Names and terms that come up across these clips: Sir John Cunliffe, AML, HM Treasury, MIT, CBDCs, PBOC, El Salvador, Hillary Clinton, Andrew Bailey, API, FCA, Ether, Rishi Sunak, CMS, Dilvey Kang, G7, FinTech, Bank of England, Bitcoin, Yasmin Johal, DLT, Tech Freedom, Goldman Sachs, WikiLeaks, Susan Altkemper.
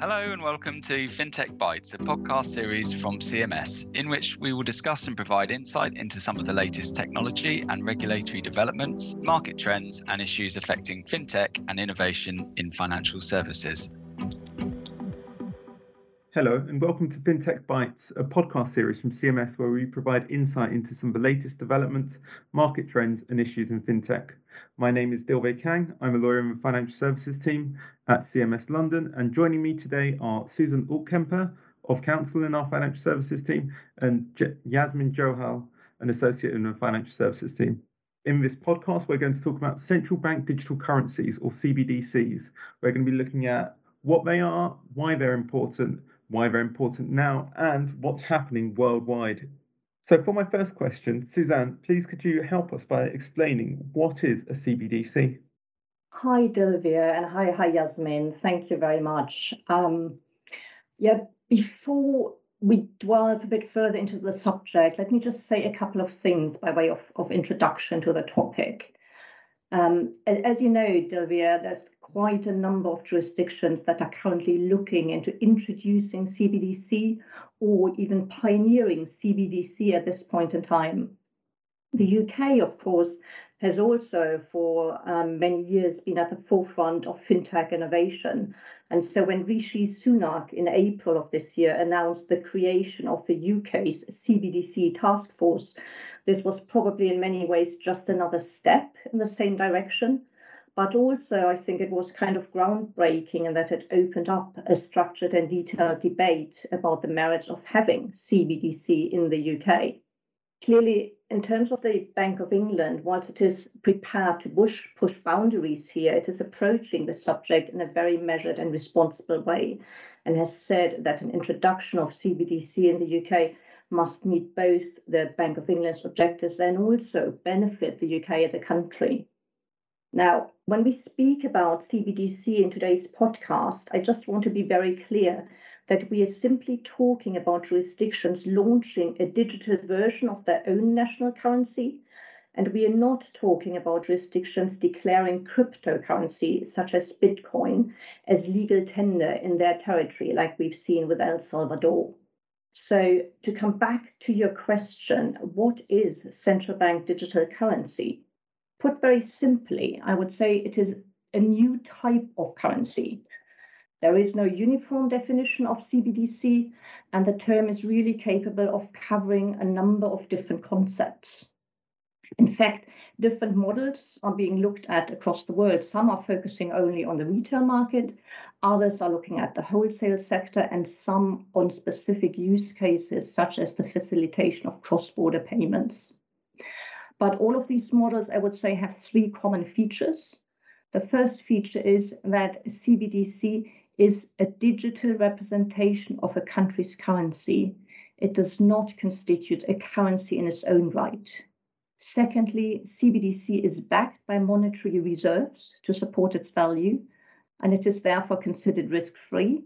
Hello and welcome to FinTech Bites, a podcast series from CMS, in which we will discuss and provide insight into some of the latest technology and regulatory developments, market trends, and issues affecting FinTech and innovation in financial services. Hello and welcome to FinTech Bites, a podcast series from CMS where we provide insight into some of the latest developments, market trends, and issues in FinTech. My name is Dilvey Kang. I'm a lawyer in the financial services team at CMS London, and joining me today are Susan Altkemper of counsel in our financial services team and Yasmin Johal, an associate in the financial services team. In this podcast, we're going to talk about central bank digital currencies, or CBDCs. We're going to be looking at what they are, why they're important now, and what's happening worldwide. So for my first question, Suzanne, please could you help us by explaining what is a CBDC? Hi, Dilvey, and hi, Yasmin. Thank you very much. Before we delve a bit further into the subject, let me just say a couple of things by way of introduction to the topic. As you know, Dilvey, there's quite a number of jurisdictions that are currently looking into introducing CBDC or even pioneering CBDC at this point in time. The UK, of course, has also for many years been at the forefront of fintech innovation. And so when Rishi Sunak in April of this year announced the creation of the UK's CBDC task force, this was probably in many ways just another step in the same direction. But also, I think it was kind of groundbreaking in that it opened up a structured and detailed debate about the merits of having CBDC in the UK. Clearly, in terms of the Bank of England, once it is prepared to push boundaries here, it is approaching the subject in a very measured and responsible way, and has said that an introduction of CBDC in the UK must meet both the Bank of England's objectives and also benefit the UK as a country. Now, when we speak about CBDC in today's podcast, I just want to be very clear that we are simply talking about jurisdictions launching a digital version of their own national currency, and we are not talking about jurisdictions declaring cryptocurrency, such as Bitcoin, as legal tender in their territory, like we've seen with El Salvador. So to come back to your question, what is central bank digital currency? Put very simply, I would say it is a new type of currency. There is no uniform definition of CBDC, and the term is really capable of covering a number of different concepts. In fact, different models are being looked at across the world. Some are focusing only on the retail market, others are looking at the wholesale sector, and some on specific use cases, such as the facilitation of cross-border payments. But all of these models, I would say, have three common features. The first feature is that CBDC is a digital representation of a country's currency. It does not constitute a currency in its own right. Secondly, CBDC is backed by monetary reserves to support its value, and it is therefore considered risk-free.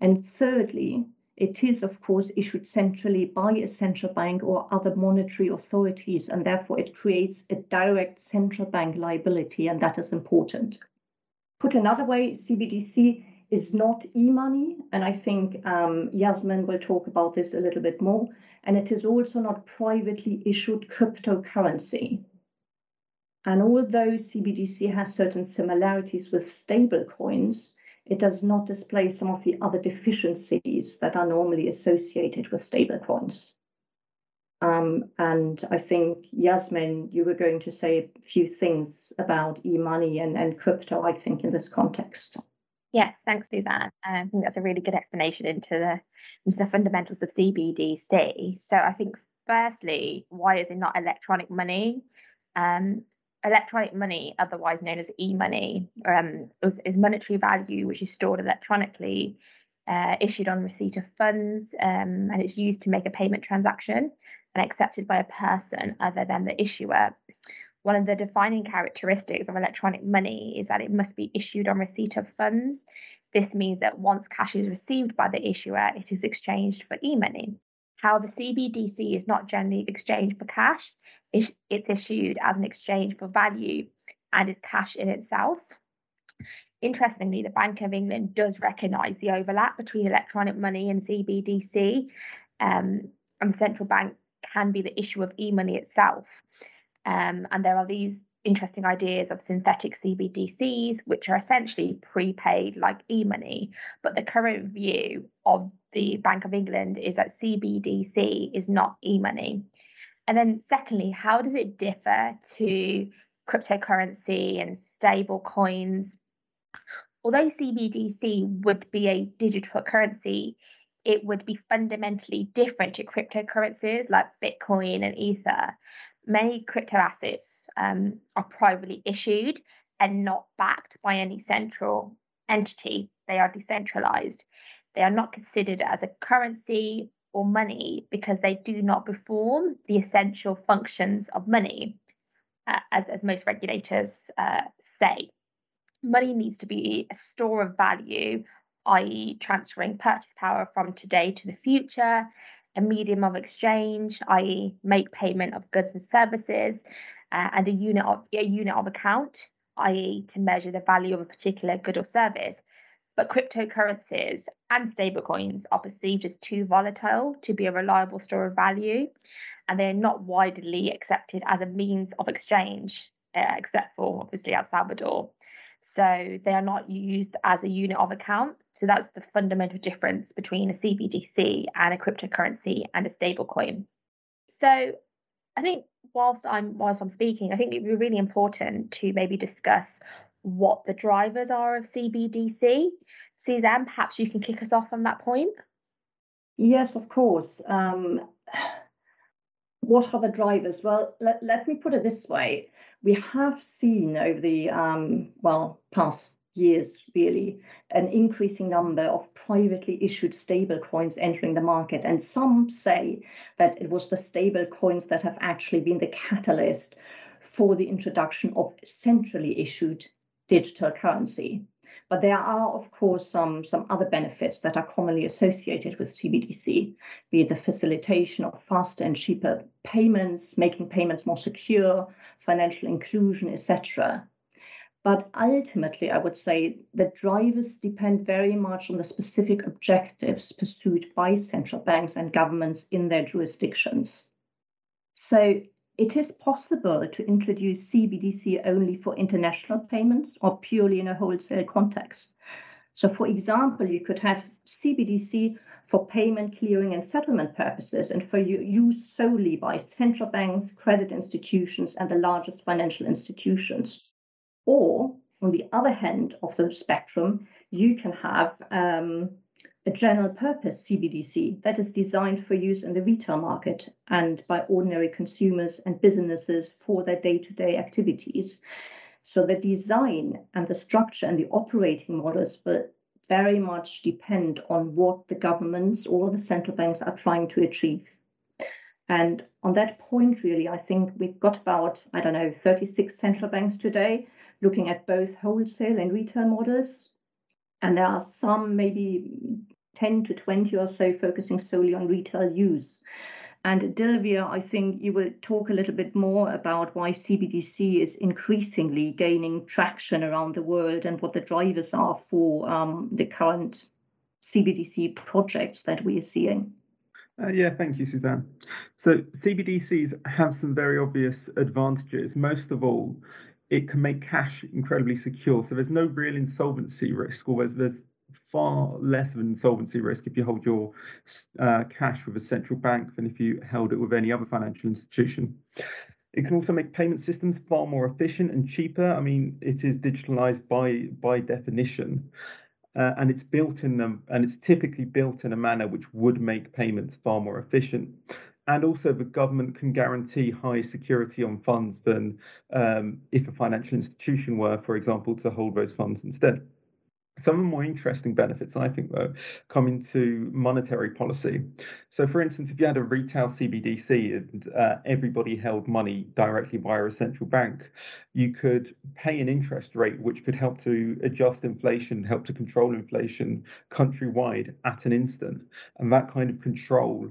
And thirdly, it is, of course, issued centrally by a central bank or other monetary authorities, and therefore it creates a direct central bank liability, and that is important. Put another way, CBDC is not e-money, and I think Yasmin will talk about this a little bit more, and it is also not privately issued cryptocurrency. And although CBDC has certain similarities with stablecoins, it does not display some of the other deficiencies that are normally associated with stablecoins. And I think, Yasmin, you were going to say a few things about e-money and crypto, I think, in this context. Yes, thanks, Suzanne. I think that's a really good explanation into the fundamentals of CBDC. So I think, firstly, why is it not electronic money? Electronic money, otherwise known as e-money, is monetary value which is stored electronically, issued on receipt of funds, and it's used to make a payment transaction and accepted by a person other than the issuer. One of the defining characteristics of electronic money is that it must be issued on receipt of funds. This means that once cash is received by the issuer, it is exchanged for e-money. However, CBDC is not generally exchanged for cash. It's issued as an exchange for value and is cash in itself. Interestingly, the Bank of England does recognise the overlap between electronic money and CBDC, and the central bank can be the issue of e-money itself. And there are these interesting ideas of synthetic CBDCs, which are essentially prepaid like e-money. But the current view of the Bank of England is that CBDC is not e-money. And then secondly, how does it differ to cryptocurrency and stable coins? Although CBDC would be a digital currency, it would be fundamentally different to cryptocurrencies like Bitcoin and Ether. Many crypto assets are privately issued and not backed by any central entity. They are decentralized. They are not considered as a currency or money because they do not perform the essential functions of money, as most regulators say. Money needs to be a store of value, i.e. transferring purchase power from today to the future, a medium of exchange, i.e. make payment of goods and services, and a unit of account, i.e. to measure the value of a particular good or service. But cryptocurrencies and stablecoins are perceived as too volatile to be a reliable store of value, and they're not widely accepted as a means of exchange, except for, obviously, El Salvador. So they are not used as a unit of account. So that's the fundamental difference between a CBDC and a cryptocurrency and a stablecoin. So I think whilst I'm speaking, I think it would be really important to maybe discuss what the drivers are of CBDC. Suzanne, perhaps you can kick us off on that point. Yes, of course. What are the drivers? Well, let me put it this way. We have seen over the past years, really, an increasing number of privately issued stablecoins entering the market. And some say that it was the stablecoins that have actually been the catalyst for the introduction of centrally issued digital currency. But there are, of course, some other benefits that are commonly associated with CBDC, be it the facilitation of faster and cheaper payments, making payments more secure, financial inclusion, etc. But ultimately, I would say the drivers depend very much on the specific objectives pursued by central banks and governments in their jurisdictions. So it is possible to introduce CBDC only for international payments or purely in a wholesale context. So, for example, you could have CBDC for payment, clearing, and settlement purposes and for use solely by central banks, credit institutions, and the largest financial institutions. Or, on the other hand of the spectrum, you can have a general purpose CBDC that is designed for use in the retail market and by ordinary consumers and businesses for their day-to-day activities. So the design and the structure and the operating models will very much depend on what the governments or the central banks are trying to achieve. And on that point, really, I think we've got about, 36 central banks today looking at both wholesale and retail models. And there are some maybe 10 to 20 or so focusing solely on retail use. And Dilvey, I think you will talk a little bit more about why CBDC is increasingly gaining traction around the world and what the drivers are for the current CBDC projects that we are seeing. Thank you, Suzanne. So CBDCs have some very obvious advantages. Most of all, it can make cash incredibly secure. So there's no real insolvency risk, or there's far less of an insolvency risk if you hold your cash with a central bank than if you held it with any other financial institution. It can also make payment systems far more efficient and cheaper. I mean, it is digitalized by definition, and it's built in them, and it's typically built in a manner which would make payments far more efficient. And also the government can guarantee higher security on funds than if a financial institution were, for example, to hold those funds instead. Some of the more interesting benefits, I think, though, come into monetary policy. So, for instance, if you had a retail CBDC and everybody held money directly via a central bank, you could pay an interest rate which could help to adjust inflation, help to control inflation countrywide at an instant. And that kind of control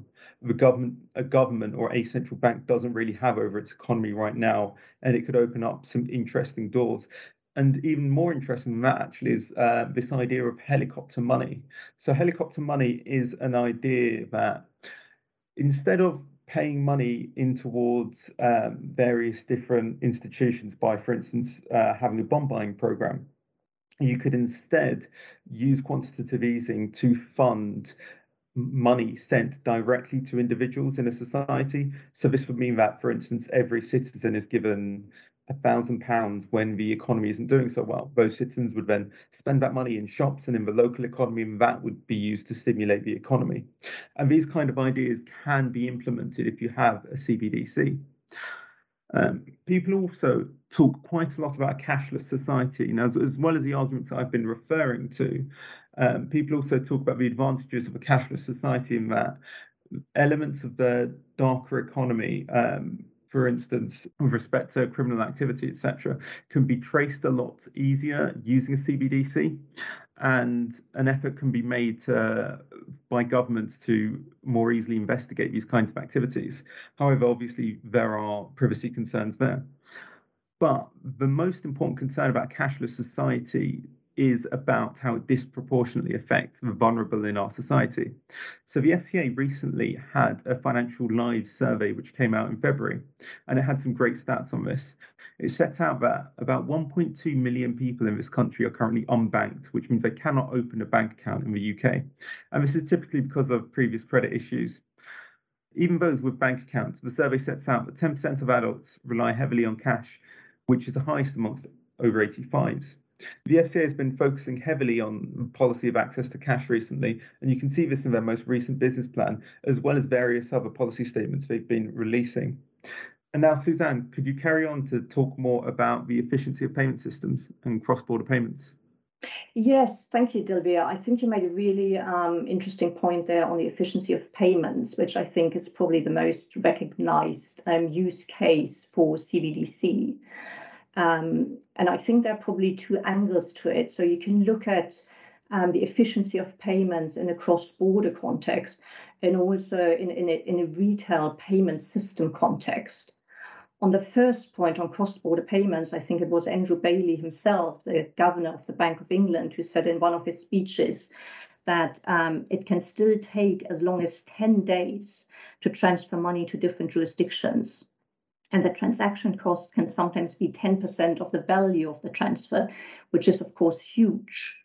a government or a central bank doesn't really have over its economy right now, and it could open up some interesting doors. And even more interesting than that, actually, is this idea of helicopter money. So helicopter money is an idea that instead of paying money in towards various different institutions by, for instance, having a bond buying program, you could instead use quantitative easing to fund money sent directly to individuals in a society. So this would mean that, for instance, every citizen is given £1,000 when the economy isn't doing so well. Those citizens would then spend that money in shops and in the local economy, and that would be used to stimulate the economy. And these kind of ideas can be implemented if you have a CBDC. People also talk quite a lot about a cashless society, and as well as the arguments I've been referring to, people also talk about the advantages of a cashless society in that elements of the darker economy, for instance, with respect to criminal activity, etc., can be traced a lot easier using a CBDC, and an effort can be made by governments to more easily investigate these kinds of activities. However, obviously, there are privacy concerns there. But the most important concern about cashless society is about how it disproportionately affects the vulnerable in our society. So the FCA recently had a Financial Lives survey which came out in February, and it had some great stats on this. It set out that about 1.2 million people in this country are currently unbanked, which means they cannot open a bank account in the UK. And this is typically because of previous credit issues. Even those with bank accounts, the survey sets out that 10% of adults rely heavily on cash, which is the highest amongst over 85s. The FCA has been focusing heavily on the policy of access to cash recently, and you can see this in their most recent business plan, as well as various other policy statements they've been releasing. And now, Suzanne, could you carry on to talk more about the efficiency of payment systems and cross-border payments? Yes, thank you, Dilvey. I think you made a really interesting point there on the efficiency of payments, which I think is probably the most recognized use case for CBDC. And I think there are probably two angles to it. So you can look at the efficiency of payments in a cross-border context and also in a retail payment system context. On the first point on cross-border payments, I think it was Andrew Bailey himself, the governor of the Bank of England, who said in one of his speeches that it can still take as long as 10 days to transfer money to different jurisdictions, and the transaction costs can sometimes be 10% of the value of the transfer, which is, of course, huge.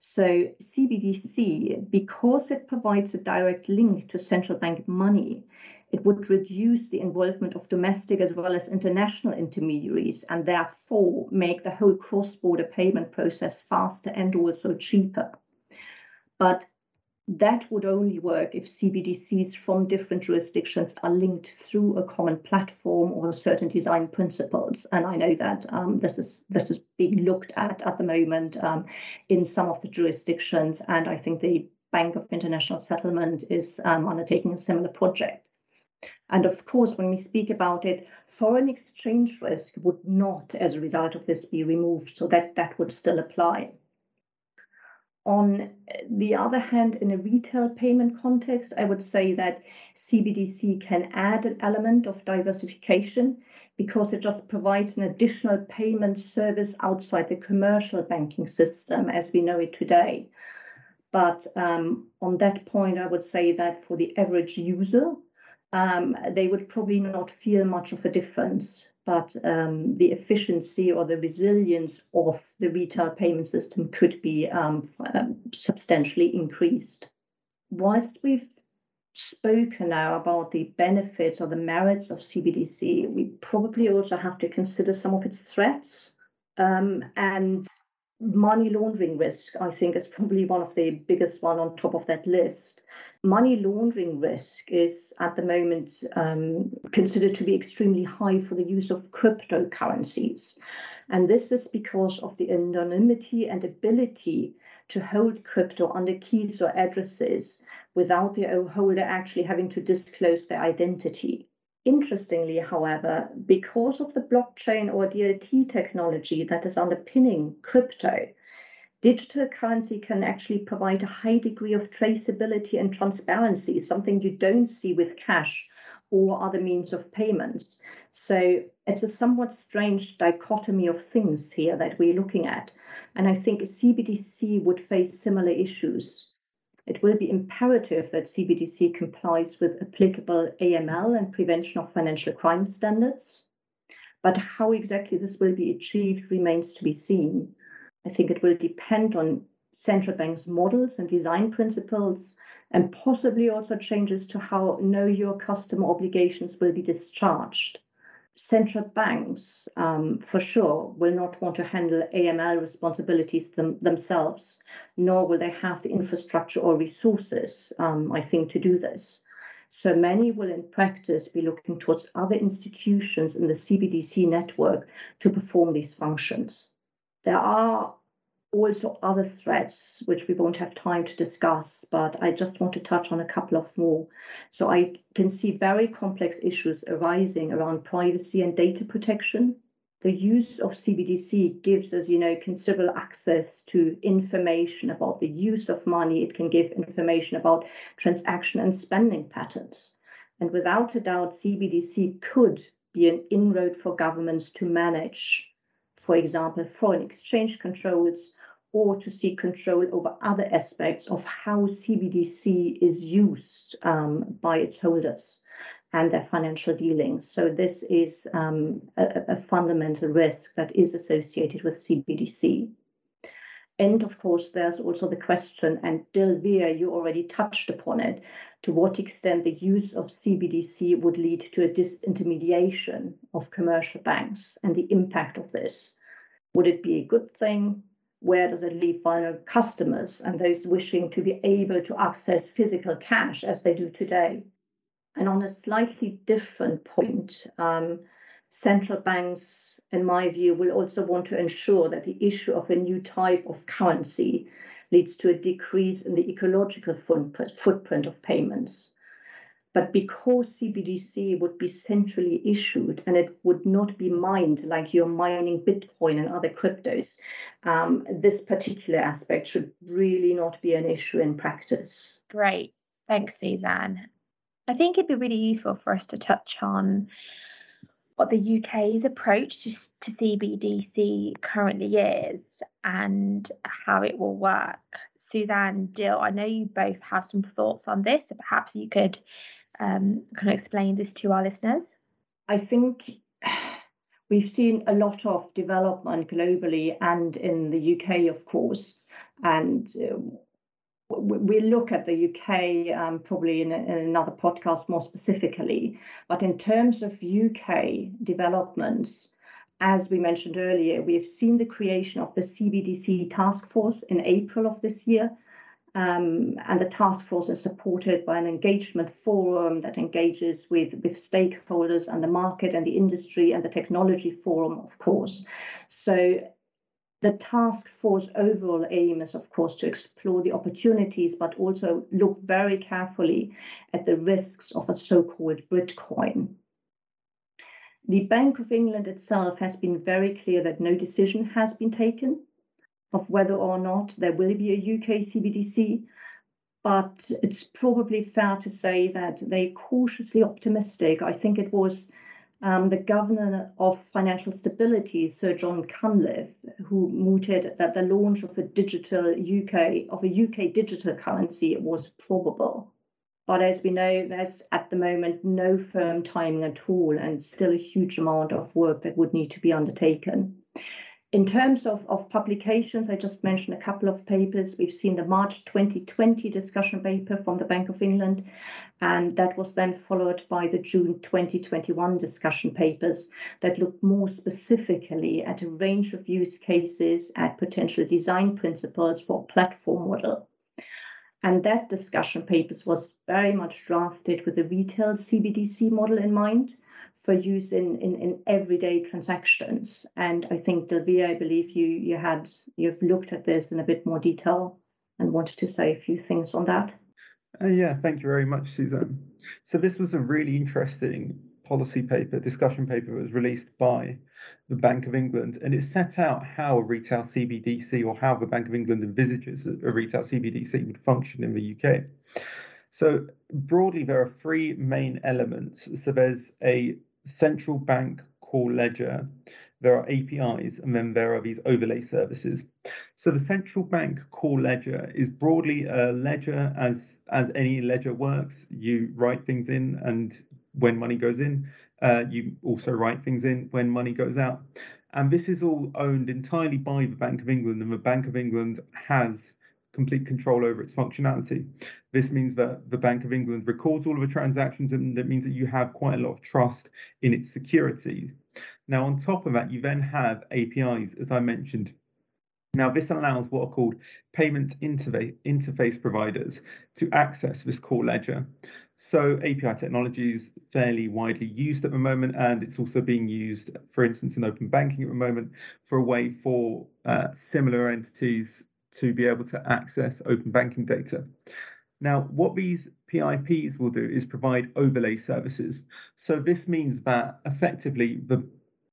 So CBDC, because it provides a direct link to central bank money, it would reduce the involvement of domestic as well as international intermediaries and therefore make the whole cross-border payment process faster and also cheaper. But that would only work if CBDCs from different jurisdictions are linked through a common platform or certain design principles. And I know that this is being looked at the moment in some of the jurisdictions. And I think the Bank of International Settlement is undertaking a similar project. And of course, when we speak about it, foreign exchange risk would not, as a result of this, be removed. So that would still apply. On the other hand, in a retail payment context, I would say that CBDC can add an element of diversification because it just provides an additional payment service outside the commercial banking system as we know it today. But on that point, I would say that for the average user, they would probably not feel much of a difference. But the efficiency or the resilience of the retail payment system could be substantially increased. Whilst we've spoken now about the benefits or the merits of CBDC, we probably also have to consider some of its threats. And money laundering risk, I think, is probably one of the biggest one on top of that list. Money laundering risk is at the moment considered to be extremely high for the use of cryptocurrencies. And this is because of the anonymity and ability to hold crypto under keys or addresses without the holder actually having to disclose their identity. Interestingly, however, because of the blockchain or DLT technology that is underpinning crypto, digital currency can actually provide a high degree of traceability and transparency, something you don't see with cash or other means of payments. So it's a somewhat strange dichotomy of things here that we're looking at. And I think a CBDC would face similar issues. It will be imperative that CBDC complies with applicable AML and prevention of financial crime standards. But how exactly this will be achieved remains to be seen. I think it will depend on central banks' models and design principles, and possibly also changes to how know your customer obligations will be discharged. Central banks, for sure, will not want to handle AML responsibilities themselves, nor will they have the infrastructure or resources, I think, to do this. So many will in practice be looking towards other institutions in the CBDC network to perform these functions. There are also other threats, which we won't have time to discuss, but I just want to touch on a couple of more. So I can see very complex issues arising around privacy and data protection. The use of CBDC gives us, considerable access to information about the use of money. It can give information about transaction and spending patterns. And without a doubt, CBDC could be an inroad for governments to manage, for example, foreign exchange controls, or to seek control over other aspects of how CBDC is used by its holders and their financial dealings. So this is a fundamental risk that is associated with CBDC. And of course, there's also the question, and Dilvey, you already touched upon it, to what extent the use of CBDC would lead to a disintermediation of commercial banks and the impact of this. Would it be a good thing? Where does it leave vulnerable customers and those wishing to be able to access physical cash as they do today? And on a slightly different point, central banks, in my view, will also want to ensure that the issue of a new type of currency leads to a decrease in the ecological footprint of payments. But because CBDC would be centrally issued and it would not be mined like you're mining Bitcoin and other cryptos, this particular aspect should really not be an issue in practice. Great. Thanks, Suzanne. I think it'd be really useful for us to touch on what the UK's approach to CBDC currently is and how it will work. Suzanne, Dil, I know you both have some thoughts on this, so perhaps you could kind of explain this to our listeners. I think we've seen a lot of development globally and in the UK, of course, and we look at the UK probably in another podcast more specifically. But in terms of UK developments, as we mentioned earlier, we have seen the creation of the CBDC task force in April of this year. And the task force is supported by an engagement forum that engages with stakeholders and the market and the industry, and the technology forum, of course. So the task force overall aim is, of course, to explore the opportunities, but also look very carefully at the risks of a so-called Britcoin. The Bank of England itself has been very clear that no decision has been taken of whether or not there will be a UK CBDC, but it's probably fair to say that they're cautiously optimistic. I think it was the governor of financial stability, Sir John Cunliffe, who mooted that the launch of a UK digital currency was probable. But as we know, there's at the moment no firm timing at all, and still a huge amount of work that would need to be undertaken. In terms of publications, I just mentioned a couple of papers. We've seen the March 2020 discussion paper from the Bank of England, and that was then followed by the June 2021 discussion papers that looked more specifically at a range of use cases, at potential design principles for a platform model. And that discussion papers was very much drafted with the retail CBDC model in mind, for use in everyday transactions. And I think, Dilvey, I believe you've looked at this in a bit more detail and wanted to say a few things on that. Thank you very much, Suzanne. So this was a really interesting discussion paper that was released by the Bank of England, and it set out how a retail CBDC, or how the Bank of England envisages a retail CBDC would function in the UK. So broadly, there are three main elements. So there's a central bank core ledger, there are APIs, and then there are these overlay services. So the central bank core ledger is broadly a ledger as any ledger works. You write things in, and when money goes in, you also write things in when money goes out. And this is all owned entirely by the Bank of England, and the Bank of England has complete control over its functionality. This means that the Bank of England records all of the transactions, and that means that you have quite a lot of trust in its security. Now, on top of that, you then have APIs, as I mentioned. Now, this allows what are called payment interface providers to access this core ledger. So API technology is fairly widely used at the moment, and it's also being used, for instance, in open banking at the moment, for a way for similar entities to be able to access open banking data. Now, what these PIPs will do is provide overlay services. So this means that effectively the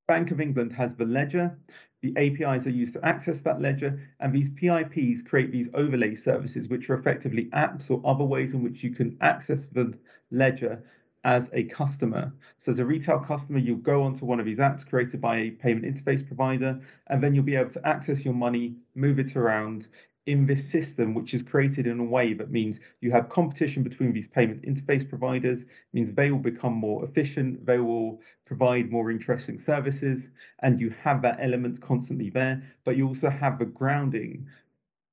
Bank of England has the ledger, the APIs are used to access that ledger, and these PIPs create these overlay services, which are effectively apps or other ways in which you can access the ledger as a customer. So as a retail customer, you'll go onto one of these apps created by a payment interface provider, and then you'll be able to access your money, move it around in this system, which is created in a way that means you have competition between these payment interface providers. It means they will become more efficient, they will provide more interesting services, and you have that element constantly there, but you also have the grounding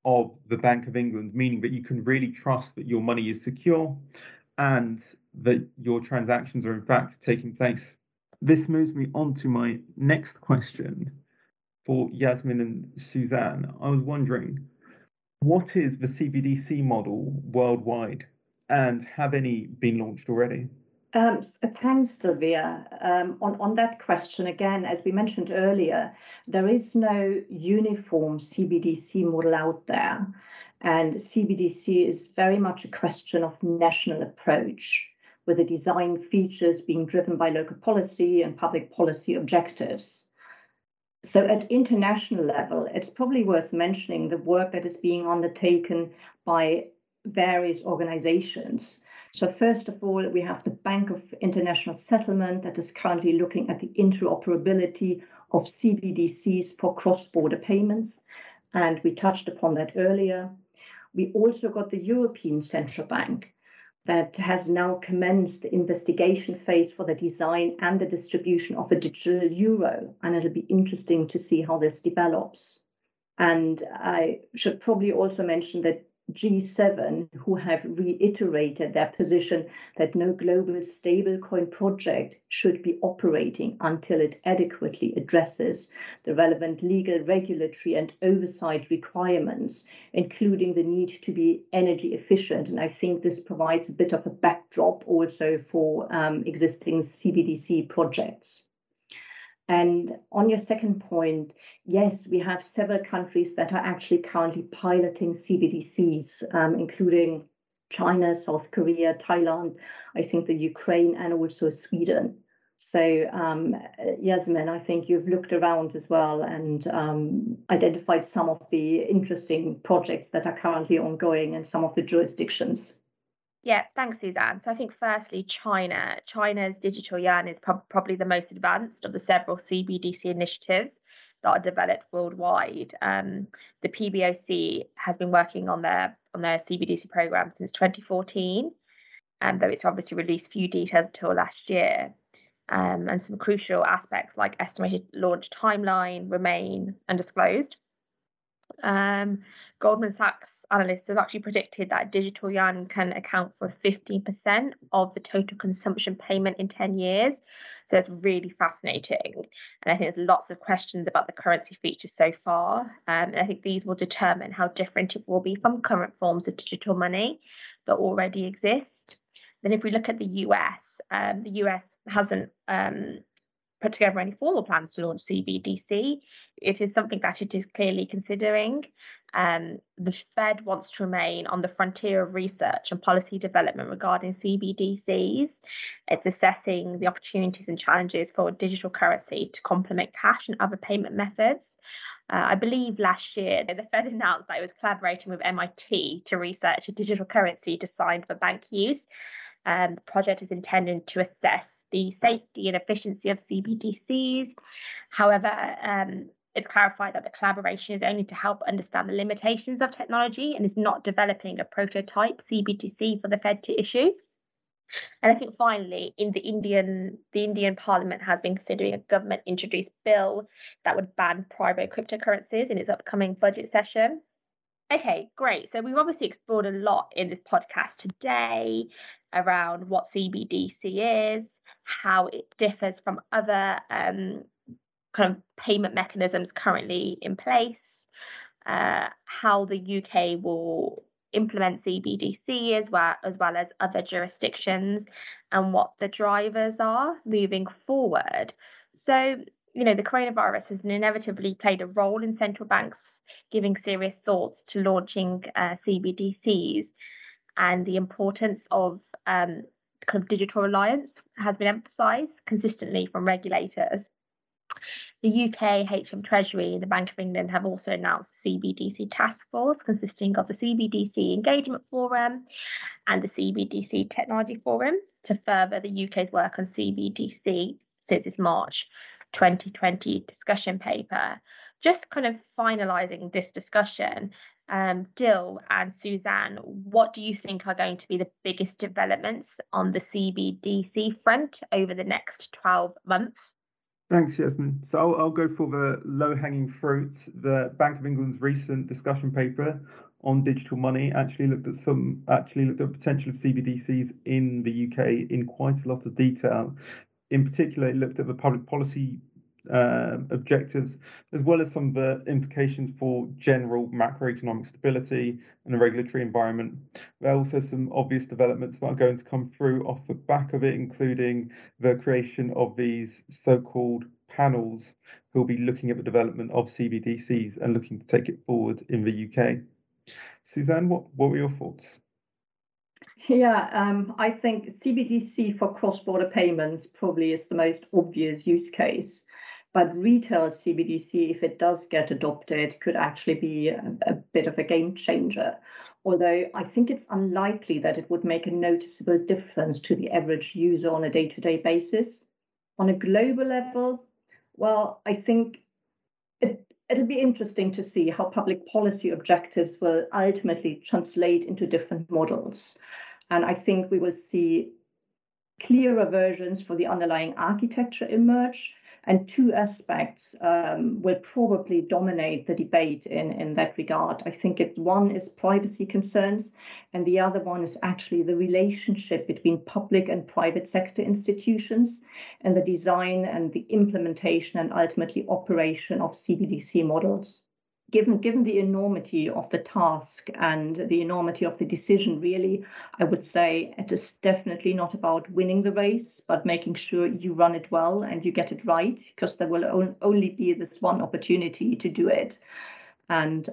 of the Bank of England, meaning that you can really trust that your money is secure and that your transactions are in fact taking place. This moves me on to my next question for Yasmin and Suzanne. I was wondering, what is the CBDC model worldwide, and have any been launched already? Thanks, Dilvey. On that question, again, as we mentioned earlier, there is no uniform CBDC model out there, and CBDC is very much a question of national approach, with the design features being driven by local policy and public policy objectives. So at international level, it's probably worth mentioning the work that is being undertaken by various organizations. So first of all, we have the Bank of International Settlement that is currently looking at the interoperability of CBDCs for cross-border payments, and we touched upon that earlier. We also got the European Central Bank that has now commenced the investigation phase for the design and the distribution of a digital euro, and it'll be interesting to see how this develops. And I should probably also mention that G7, who have reiterated their position that no global stablecoin project should be operating until it adequately addresses the relevant legal, regulatory and oversight requirements, including the need to be energy efficient. And I think this provides a bit of a backdrop also for existing CBDC projects. And on your second point, yes, we have several countries that are actually currently piloting CBDCs, including China, South Korea, Thailand, I think the Ukraine, and also Sweden. So, Yasmin, I think you've looked around as well and identified some of the interesting projects that are currently ongoing in some of the jurisdictions. Yeah, thanks, Suzanne. So I think firstly, China's digital yuan is probably the most advanced of the several CBDC initiatives that are developed worldwide. The PBOC has been working on their CBDC program since 2014, though it's obviously released few details until last year. And some crucial aspects like estimated launch timeline remain undisclosed. Goldman Sachs analysts have actually predicted that digital yuan can account for 15% of the total consumption payment in 10 years. So it's really fascinating. And I think there's lots of questions about the currency features so far. And I think these will determine how different it will be from current forms of digital money that already exist. Then if we look at the US has an put together any formal plans to launch CBDC. It is something that it is clearly considering. The Fed wants to remain on the frontier of research and policy development regarding CBDCs. It's assessing the opportunities and challenges for digital currency to complement cash and other payment methods. I believe last year, the Fed announced that it was collaborating with MIT to research a digital currency designed for bank use. The project is intended to assess the safety and efficiency of CBDCs. However, it's clarified that the collaboration is only to help understand the limitations of technology and is not developing a prototype CBDC for the Fed to issue. And I think finally, in the Indian Parliament has been considering a government-introduced bill that would ban private cryptocurrencies in its upcoming budget session. Okay, great. So we've obviously explored a lot in this podcast today around what CBDC is, how it differs from other kind of payment mechanisms currently in place, how the UK will implement CBDC as well as other jurisdictions, and what the drivers are moving forward. So, you know, the coronavirus has inevitably played a role in central banks giving serious thoughts to launching CBDCs, and the importance of kind of digital reliance has been emphasised consistently from regulators. The UK, HM Treasury and the Bank of England have also announced a CBDC task force consisting of the CBDC Engagement Forum and the CBDC Technology Forum to further the UK's work on CBDC since its March 2020 discussion paper. Just kind of finalising this discussion, Dil and Suzanne, what do you think are going to be the biggest developments on the CBDC front over the next 12 months? Thanks, Yasmin. So I'll go for the low-hanging fruit. The Bank of England's recent discussion paper on digital money actually looked at the potential of CBDCs in the UK in quite a lot of detail. In particular, it looked at the public policy objectives, as well as some of the implications for general macroeconomic stability and the regulatory environment. There are also some obvious developments that are going to come through off the back of it, including the creation of these so-called panels who will be looking at the development of CBDCs and looking to take it forward in the UK. Suzanne, what were your thoughts? Yeah, I think CBDC for cross-border payments probably is the most obvious use case. But retail CBDC, if it does get adopted, could actually be a bit of a game changer. Although I think it's unlikely that it would make a noticeable difference to the average user on a day-to-day basis. On a global level, well, I think it'll be interesting to see how public policy objectives will ultimately translate into different models. And I think we will see clearer versions for the underlying architecture emerge. And two aspects will probably dominate the debate in that regard. I think one is privacy concerns, and the other one is actually the relationship between public and private sector institutions and the design and the implementation and ultimately operation of CBDC models. Given the enormity of the task and the enormity of the decision, really, I would say it is definitely not about winning the race, but making sure you run it well and you get it right, because there will only be this one opportunity to do it. And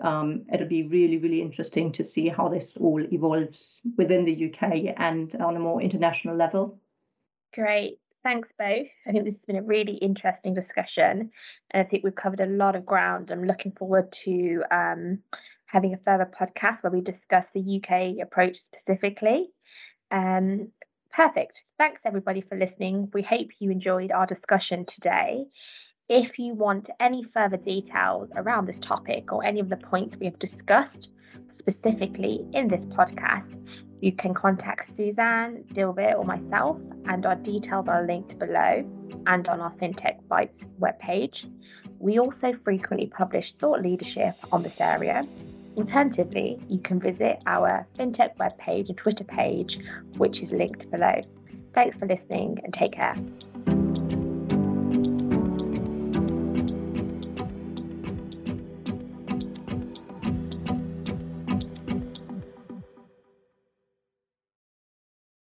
it'll be really, really interesting to see how this all evolves within the UK and on a more international level. Great. Thanks, both. I think this has been a really interesting discussion, and I think we've covered a lot of ground. I'm looking forward to having a further podcast where we discuss the UK approach specifically. Perfect. Thanks, everybody, for listening. We hope you enjoyed our discussion today. If you want any further details around this topic or any of the points we have discussed specifically in this podcast, you can contact Suzanne, Dilbert or myself, and our details are linked below and on our FinTech Bites webpage. We also frequently publish thought leadership on this area. Alternatively, you can visit our FinTech webpage and Twitter page, which is linked below. Thanks for listening and take care.